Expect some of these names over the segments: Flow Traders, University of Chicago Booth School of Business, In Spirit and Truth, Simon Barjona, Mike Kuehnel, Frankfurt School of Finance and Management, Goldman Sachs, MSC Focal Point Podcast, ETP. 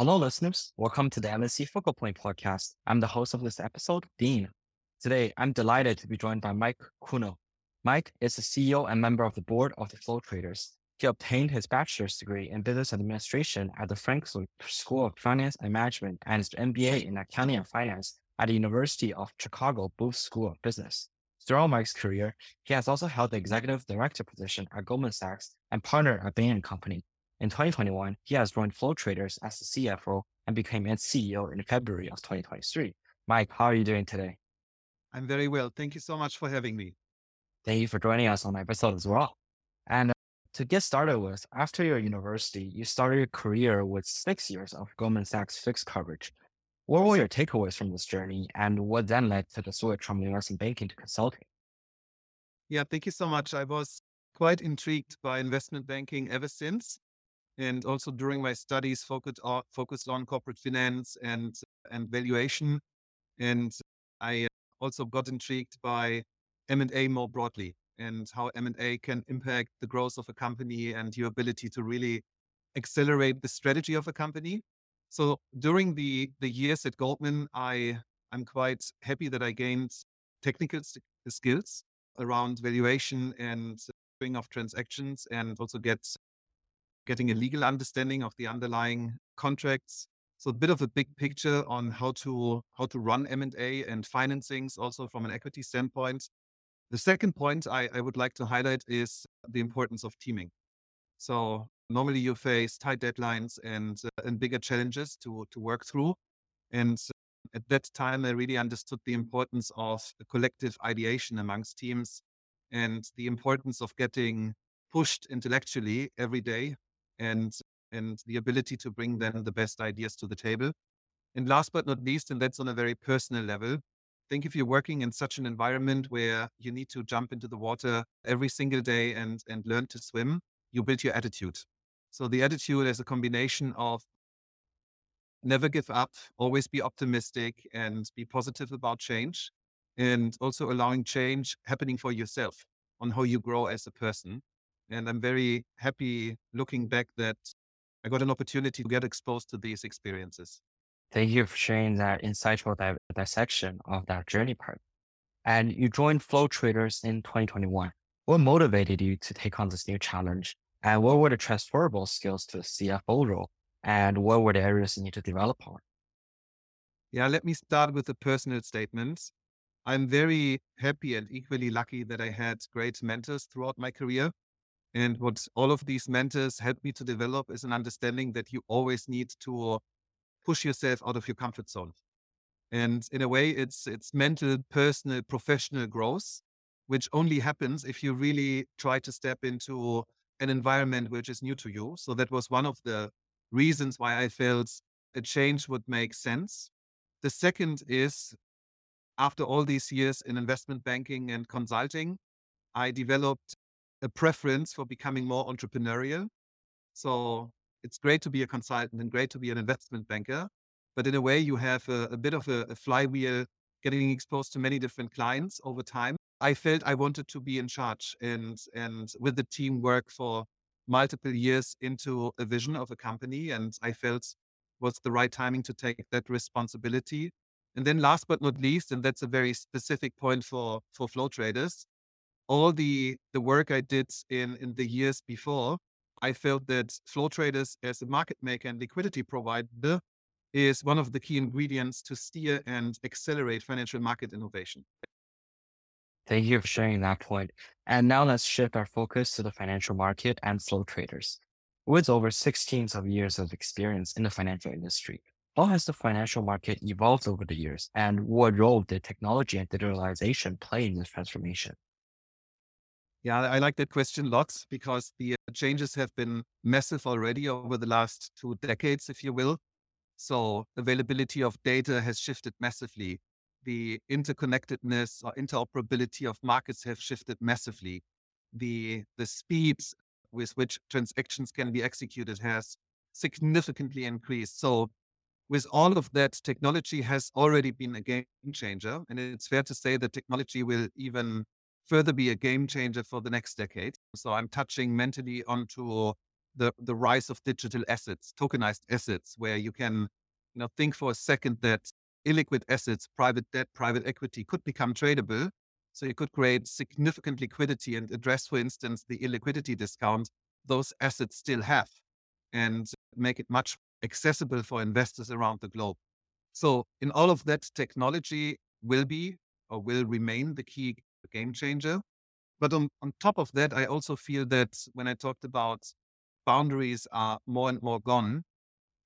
Hello, listeners. Welcome to the MSC Focal Point Podcast. I'm the host of this episode, Dean. Today, I'm delighted to be joined by Mike Kuehnel. Mike is the CEO and member of the board of the Flow Traders. He obtained his bachelor's degree in business administration at the Frankfurt School of Finance and Management and his MBA in accounting and finance at the University of Chicago Booth School of Business. Throughout Mike's career, he has also held the executive director position at Goldman Sachs and partner at Bain & Company. In 2021, he has joined Flow Traders as the CFO and became its CEO in February of 2023. Mike, how are you doing today? I'm very well. Thank you so much for having me. Thank you for joining us on my episode as well. And to get started with, after your university, you started your career with 6 years of Goldman Sachs fixed coverage. What were your takeaways from this journey and what then led to the switch from investment banking to consulting? Yeah, thank you so much. I was quite intrigued by investment banking ever since. And also during my studies, focused on corporate finance and valuation. And I also got intrigued by M&A more broadly and how M&A can impact the growth of a company and your ability to really accelerate the strategy of a company. So during the years at Goldman, I'm quite happy that I gained technical skills around valuation and doing of transactions and also getting a legal understanding of the underlying contracts. So a bit of a big picture on how to run M&A and financings also from an equity standpoint. The second point I would like to highlight is the importance of teaming. So normally you face tight deadlines and bigger challenges to work through. And at that time, I really understood the importance of the collective ideation amongst teams and the importance of getting pushed intellectually every day and the ability to bring then the best ideas to the table. And last but not least, and that's on a very personal level, I think if you're working in such an environment where you need to jump into the water every single day and learn to swim, you build your attitude. So the attitude is a combination of never give up, always be optimistic and be positive about change, and also allowing change happening for yourself on how you grow as a person. And I'm very happy looking back that I got an opportunity to get exposed to these experiences. Thank you for sharing that insightful dissection of that journey part. And you joined Flow Traders in 2021. What motivated you to take on this new challenge? And what were the transferable skills to the CFO role? And what were the areas you need to develop on? Yeah, let me start with a personal statement. I'm very happy and equally lucky that I had great mentors throughout my career. And what all of these mentors helped me to develop is an understanding that you always need to push yourself out of your comfort zone. And in a way, it's mental, personal, professional growth, which only happens if you really try to step into an environment which is new to you. So that was one of the reasons why I felt a change would make sense. The second is, after all these years in investment banking and consulting, I developed a preference for becoming more entrepreneurial. So it's great to be a consultant and great to be an investment banker, but in a way you have a bit of a flywheel, getting exposed to many different clients over time. I felt I wanted to be in charge and with the team work for multiple years into a vision of a company. And I felt was the right timing to take that responsibility. And then last but not least, and that's a very specific point for Flow Traders, all the work I did in the years before, I felt that Flow Traders as a market maker and liquidity provider is one of the key ingredients to steer and accelerate financial market innovation. Thank you for sharing that point. And now let's shift our focus to the financial market and Flow Traders. With over 16 of years of experience in the financial industry, how has the financial market evolved over the years? And what role did technology and digitalization play in this transformation? Yeah, I like that question lots because the changes have been massive already over the last 2 decades, if you will. So availability of data has shifted massively. The interconnectedness or interoperability of markets have shifted massively. The speeds with which transactions can be executed has significantly increased. So with all of that, technology has already been a game changer. And it's fair to say that technology will even further be a game changer for the next decade. So I'm touching mentally onto the rise of digital assets, tokenized assets, where you can, think for a second that illiquid assets, private debt, private equity could become tradable. So you could create significant liquidity and address, for instance, the illiquidity discount those assets still have and make it much accessible for investors around the globe. So in all of that, technology will be or will remain the key game changer. But on top of that, I also feel that when I talked about boundaries are more and more gone,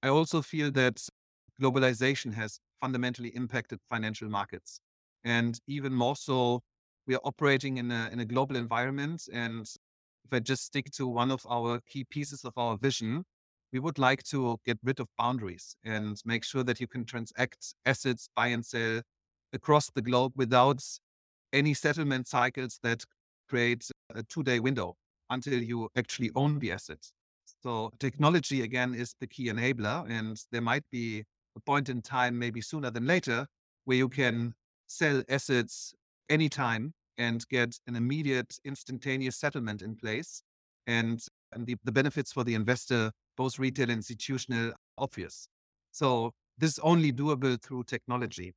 I also feel that globalization has fundamentally impacted financial markets. And even more so, we are operating in a global environment. And if I just stick to one of our key pieces of our vision, we would like to get rid of boundaries and make sure that you can transact assets, buy and sell across the globe without any settlement cycles that create a two-day window until you actually own the assets. So technology, again, is the key enabler. And there might be a point in time, maybe sooner than later, where you can sell assets anytime and get an immediate, instantaneous settlement in place. And the benefits for the investor, both retail and institutional, obvious. So this is only doable through technology.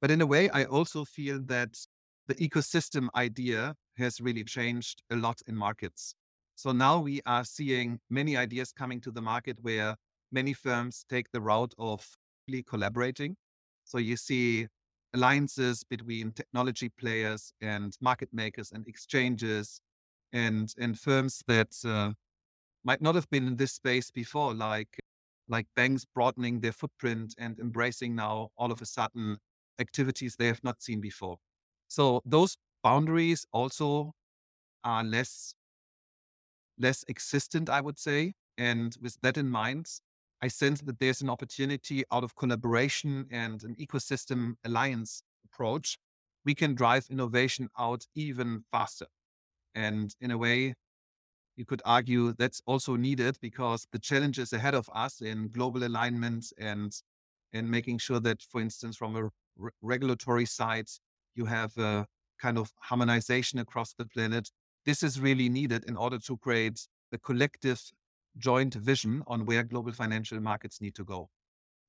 But in a way, I also feel that the ecosystem idea has really changed a lot in markets. So now we are seeing many ideas coming to the market where many firms take the route of really collaborating. So you see alliances between technology players and market makers and exchanges and firms that might not have been in this space before, like banks broadening their footprint and embracing now all of a sudden activities they have not seen before. So those boundaries also are less existent, I would say. And with that in mind, I sense that there's an opportunity out of collaboration and an ecosystem alliance approach. We can drive innovation out even faster. And in a way, you could argue that's also needed because the challenges ahead of us in global alignment and making sure that, for instance, from a regulatory side, you have a kind of harmonization across the planet. This is really needed in order to create a collective joint vision on where global financial markets need to go.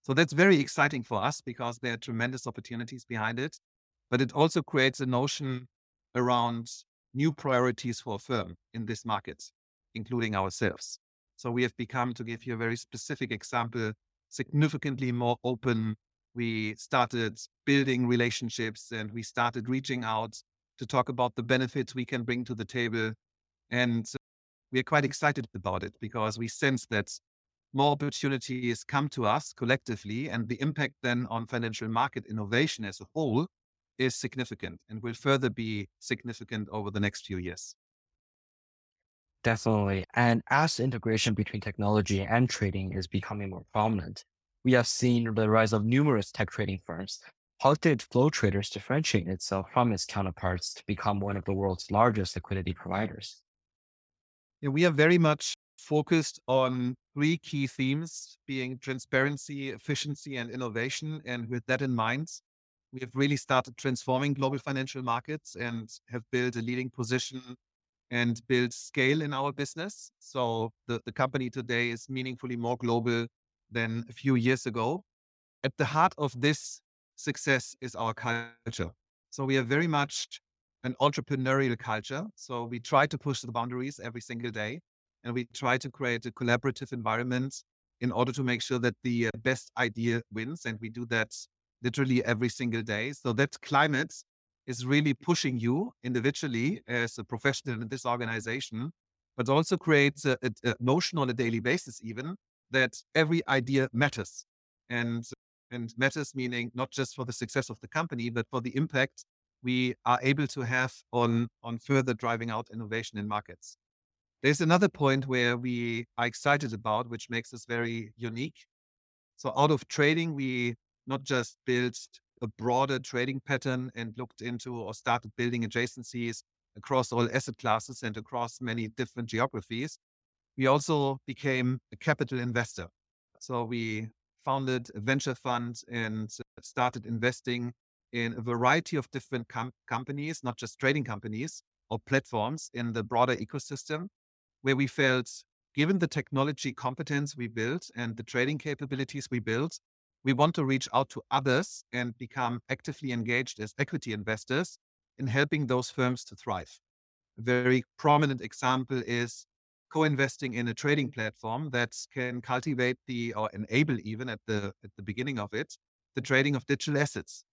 So that's very exciting for us because there are tremendous opportunities behind it, but it also creates a notion around new priorities for a firm in this market, including ourselves. So we have become, to give you a very specific example, significantly more open. We started building relationships and we started reaching out to talk about the benefits we can bring to the table. And we are quite excited about it because we sense that more opportunities come to us collectively and the impact then on financial market innovation as a whole is significant and will further be significant over the next few years. Definitely. And as integration between technology and trading is becoming more prominent, we have seen the rise of numerous tech trading firms. How did Flow Traders differentiate itself from its counterparts to become one of the world's largest liquidity providers? Yeah, we are very much focused on three key themes, being transparency, efficiency, and innovation. And with that in mind, we have really started transforming global financial markets and have built a leading position and built scale in our business. So the company today is meaningfully more global than a few years ago. At the heart of this success is our culture. So we are very much an entrepreneurial culture. So we try to push the boundaries every single day, and we try to create a collaborative environment in order to make sure that the best idea wins. And we do that literally every single day. So that climate is really pushing you individually as a professional in this organization, but also creates a notion on a daily basis even that every idea matters, and matters meaning not just for the success of the company, but for the impact we are able to have on further driving out innovation in markets. There's another point where we are excited about, which makes us very unique. So out of trading, we not just built a broader trading pattern and looked into or started building adjacencies across all asset classes and across many different geographies. We also became a capital investor. So we founded a venture fund and started investing in a variety of different companies, not just trading companies or platforms in the broader ecosystem, where we felt given the technology competence we built and the trading capabilities we built, we want to reach out to others and become actively engaged as equity investors in helping those firms to thrive. A very prominent example is co-investing in a trading platform that can cultivate or enable even at the beginning of it, the trading of digital assets.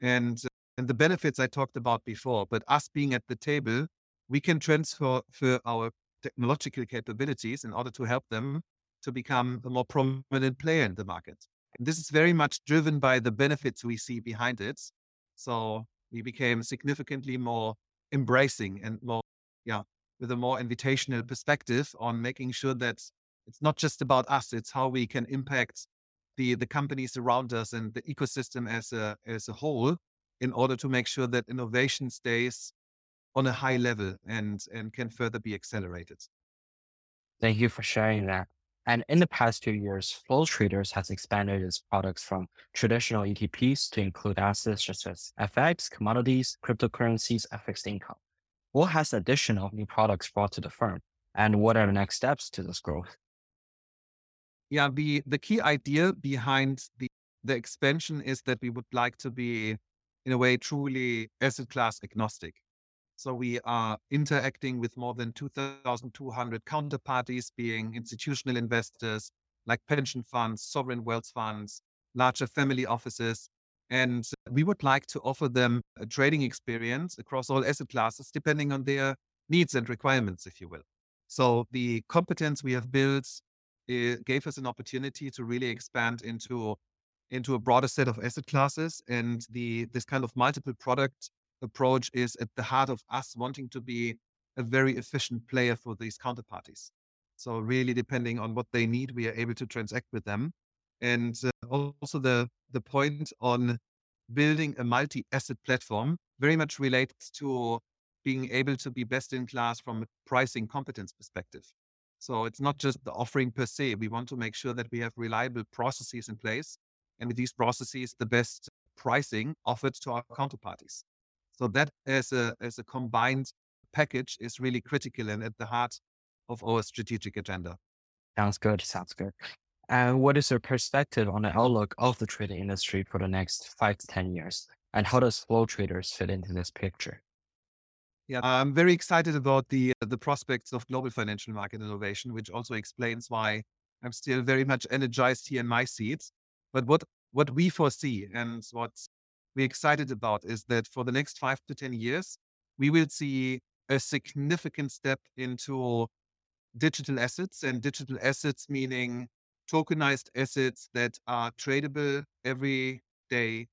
And the benefits I talked about before, but us being at the table, we can transfer for our technological capabilities in order to help them to become a more prominent player in the market. And this is very much driven by the benefits we see behind it. So we became significantly more embracing and more, with a more invitational perspective on making sure that it's not just about us, it's how we can impact the companies around us and the ecosystem as a whole in order to make sure that innovation stays on a high level and can further be accelerated. Thank you for sharing that. And in the past 2 years, Flow Traders has expanded its products from traditional ETPs to include assets such as FX, commodities, cryptocurrencies, and fixed income. What has additional new products brought to the firm, and what are the next steps to this growth? Yeah, the key idea behind the expansion is that we would like to be, in a way, truly asset class agnostic. So we are interacting with more than 2,200 counterparties, being institutional investors like pension funds, sovereign wealth funds, larger family offices. And we would like to offer them a trading experience across all asset classes, depending on their needs and requirements, if you will. So the competence we have built gave us an opportunity to really expand into a broader set of asset classes. And this kind of multiple product approach is at the heart of us wanting to be a very efficient player for these counterparties. So really, depending on what they need, we are able to transact with them. And also the point on building a multi-asset platform very much relates to being able to be best in class from a pricing competence perspective. So it's not just the offering per se. We want to make sure that we have reliable processes in place, and with these processes, the best pricing offered to our counterparties. So that as a combined package is really critical and at the heart of our strategic agenda. Sounds good. And what is your perspective on the outlook of the trading industry for the next 5 to 10 years? And how does Flow Traders fit into this picture? Yeah, I'm very excited about the prospects of global financial market innovation, which also explains why I'm still very much energized here in my seat. But what we foresee and what we're excited about is that for the next 5 to 10 years, we will see a significant step into digital assets, and digital assets meaning tokenized assets that are tradable every day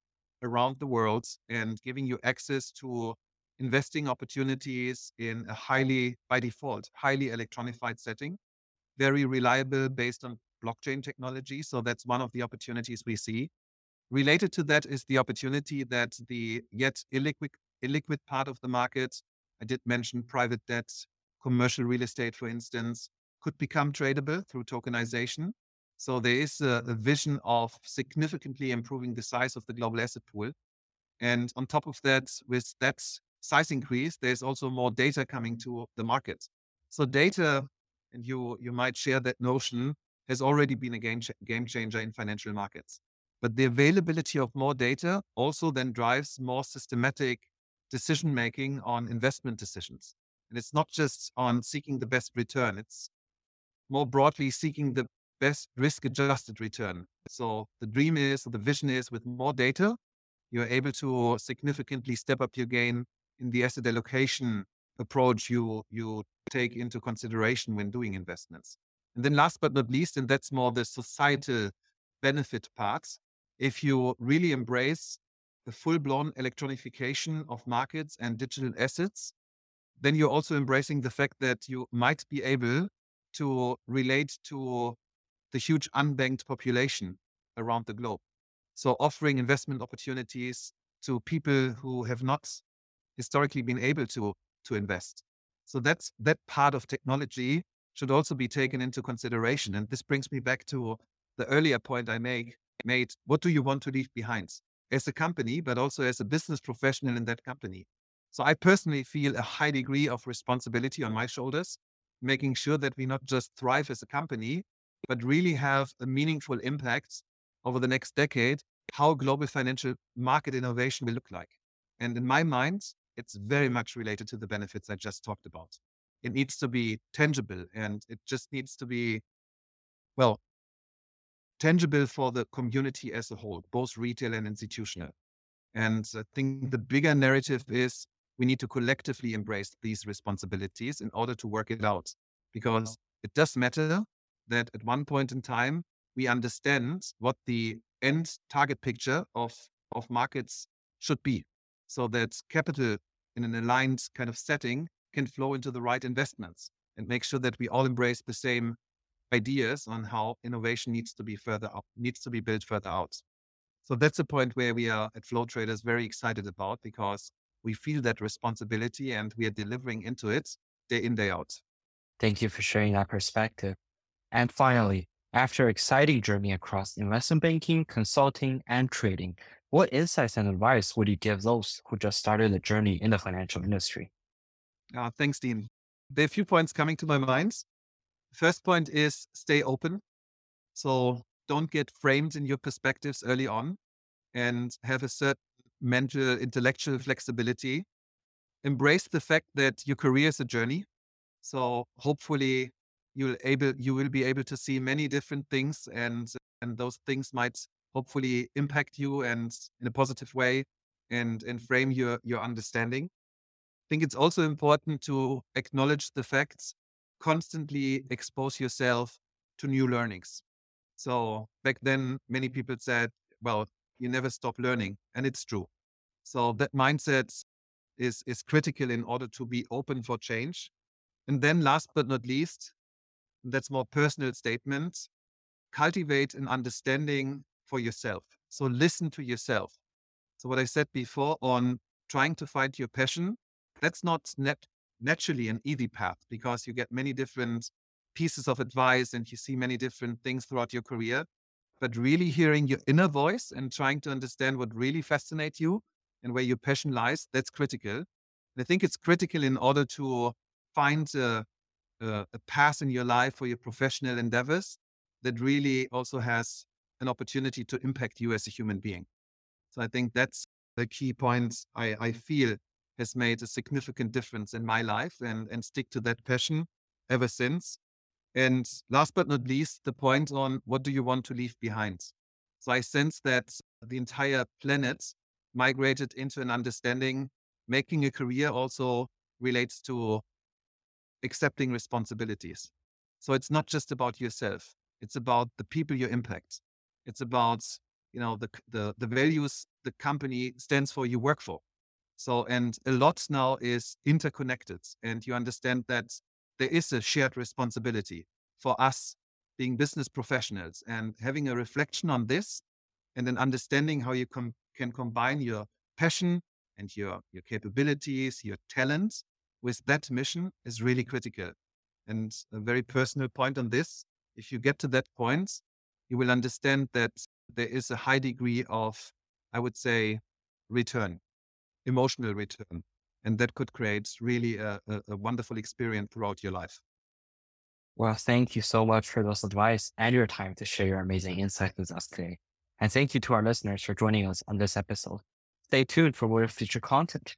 around the world and giving you access to investing opportunities in a highly, by default, highly electronified setting, very reliable based on blockchain technology. So that's one of the opportunities we see. Related to that is the opportunity that the yet illiquid part of the market, I did mention private debt, commercial real estate, for instance, could become tradable through tokenization. So there is a vision of significantly improving the size of the global asset pool. And on top of that, with that size increase, there's also more data coming to the market. So data, and you might share that notion, has already been a game changer in financial markets. But the availability of more data also then drives more systematic decision-making on investment decisions. And it's not just on seeking the best return. It's more broadly seeking the best risk-adjusted return. So the dream is, or the vision is, with more data, you're able to significantly step up your game in the asset allocation approach you take into consideration when doing investments. And then last but not least, and that's more the societal benefit part, if you really embrace the full-blown electronification of markets and digital assets, then you're also embracing the fact that you might be able to relate to the huge unbanked population around the globe. So offering investment opportunities to people who have not historically been able to invest. So that part of technology should also be taken into consideration. And this brings me back to the earlier point I made. What do you want to leave behind as a company, but also as a business professional in that company? So I personally feel a high degree of responsibility on my shoulders making sure that we not just thrive as a company, but really have a meaningful impact over the next decade, how global financial market innovation will look like. And in my mind, it's very much related to the benefits I just talked about. It needs to be tangible, and it just needs to be, well, tangible for the community as a whole, both retail and institutional. And I think the bigger narrative is we need to collectively embrace these responsibilities in order to work it out, because it does matter that at one point in time, we understand what the end target picture of markets should be, so that capital in an aligned kind of setting can flow into the right investments and make sure that we all embrace the same ideas on how innovation needs to be built further out. So that's a point where we are at Flow Traders very excited about, because we feel that responsibility and we are delivering into it day in, day out. Thank you for sharing that perspective. And finally, after an exciting journey across investment banking, consulting, and trading, what insights and advice would you give those who just started the journey in the financial industry? Thanks, Dean. There are a few points coming to my mind. First point is stay open. So don't get framed in your perspectives early on, and have a certain mental, intellectual flexibility. Embrace the fact that your career is a journey. So hopefully you will be able to see many different things, and those things might hopefully impact you and in a positive way and frame your understanding. I think it's also important to acknowledge the facts, constantly expose yourself to new learnings. So back then, many people said, well, you never stop learning. And it's true. So that mindset is critical in order to be open for change. And then last but not least, that's more personal statement, cultivate an understanding for yourself. So listen to yourself. So what I said before on trying to find your passion, that's not naturally an easy path, because you get many different pieces of advice and you see many different things throughout your career, but really hearing your inner voice and trying to understand what really fascinates you and where your passion lies, that's critical. And I think it's critical in order to find a path in your life for your professional endeavors that really also has an opportunity to impact you as a human being. So I think that's the key point I feel has made a significant difference in my life, and stick to that passion ever since. And last but not least, the point on what do you want to leave behind? So I sense that the entire planet migrated into an understanding, making a career also relates to accepting responsibilities. So it's not just about yourself. It's about the people you impact. It's about, the values the company stands for, you work for. So, and a lot now is interconnected, and you understand that there is a shared responsibility for us being business professionals, and having a reflection on this and then understanding how you can combine your passion and your capabilities, your talents with that mission is really critical. And a very personal point on this, if you get to that point, you will understand that there is a high degree of, I would say, return. Emotional return. And that could create really a wonderful experience throughout your life. Well, thank you so much for those advice and your time to share your amazing insights with us today. And thank you to our listeners for joining us on this episode. Stay tuned for more future content.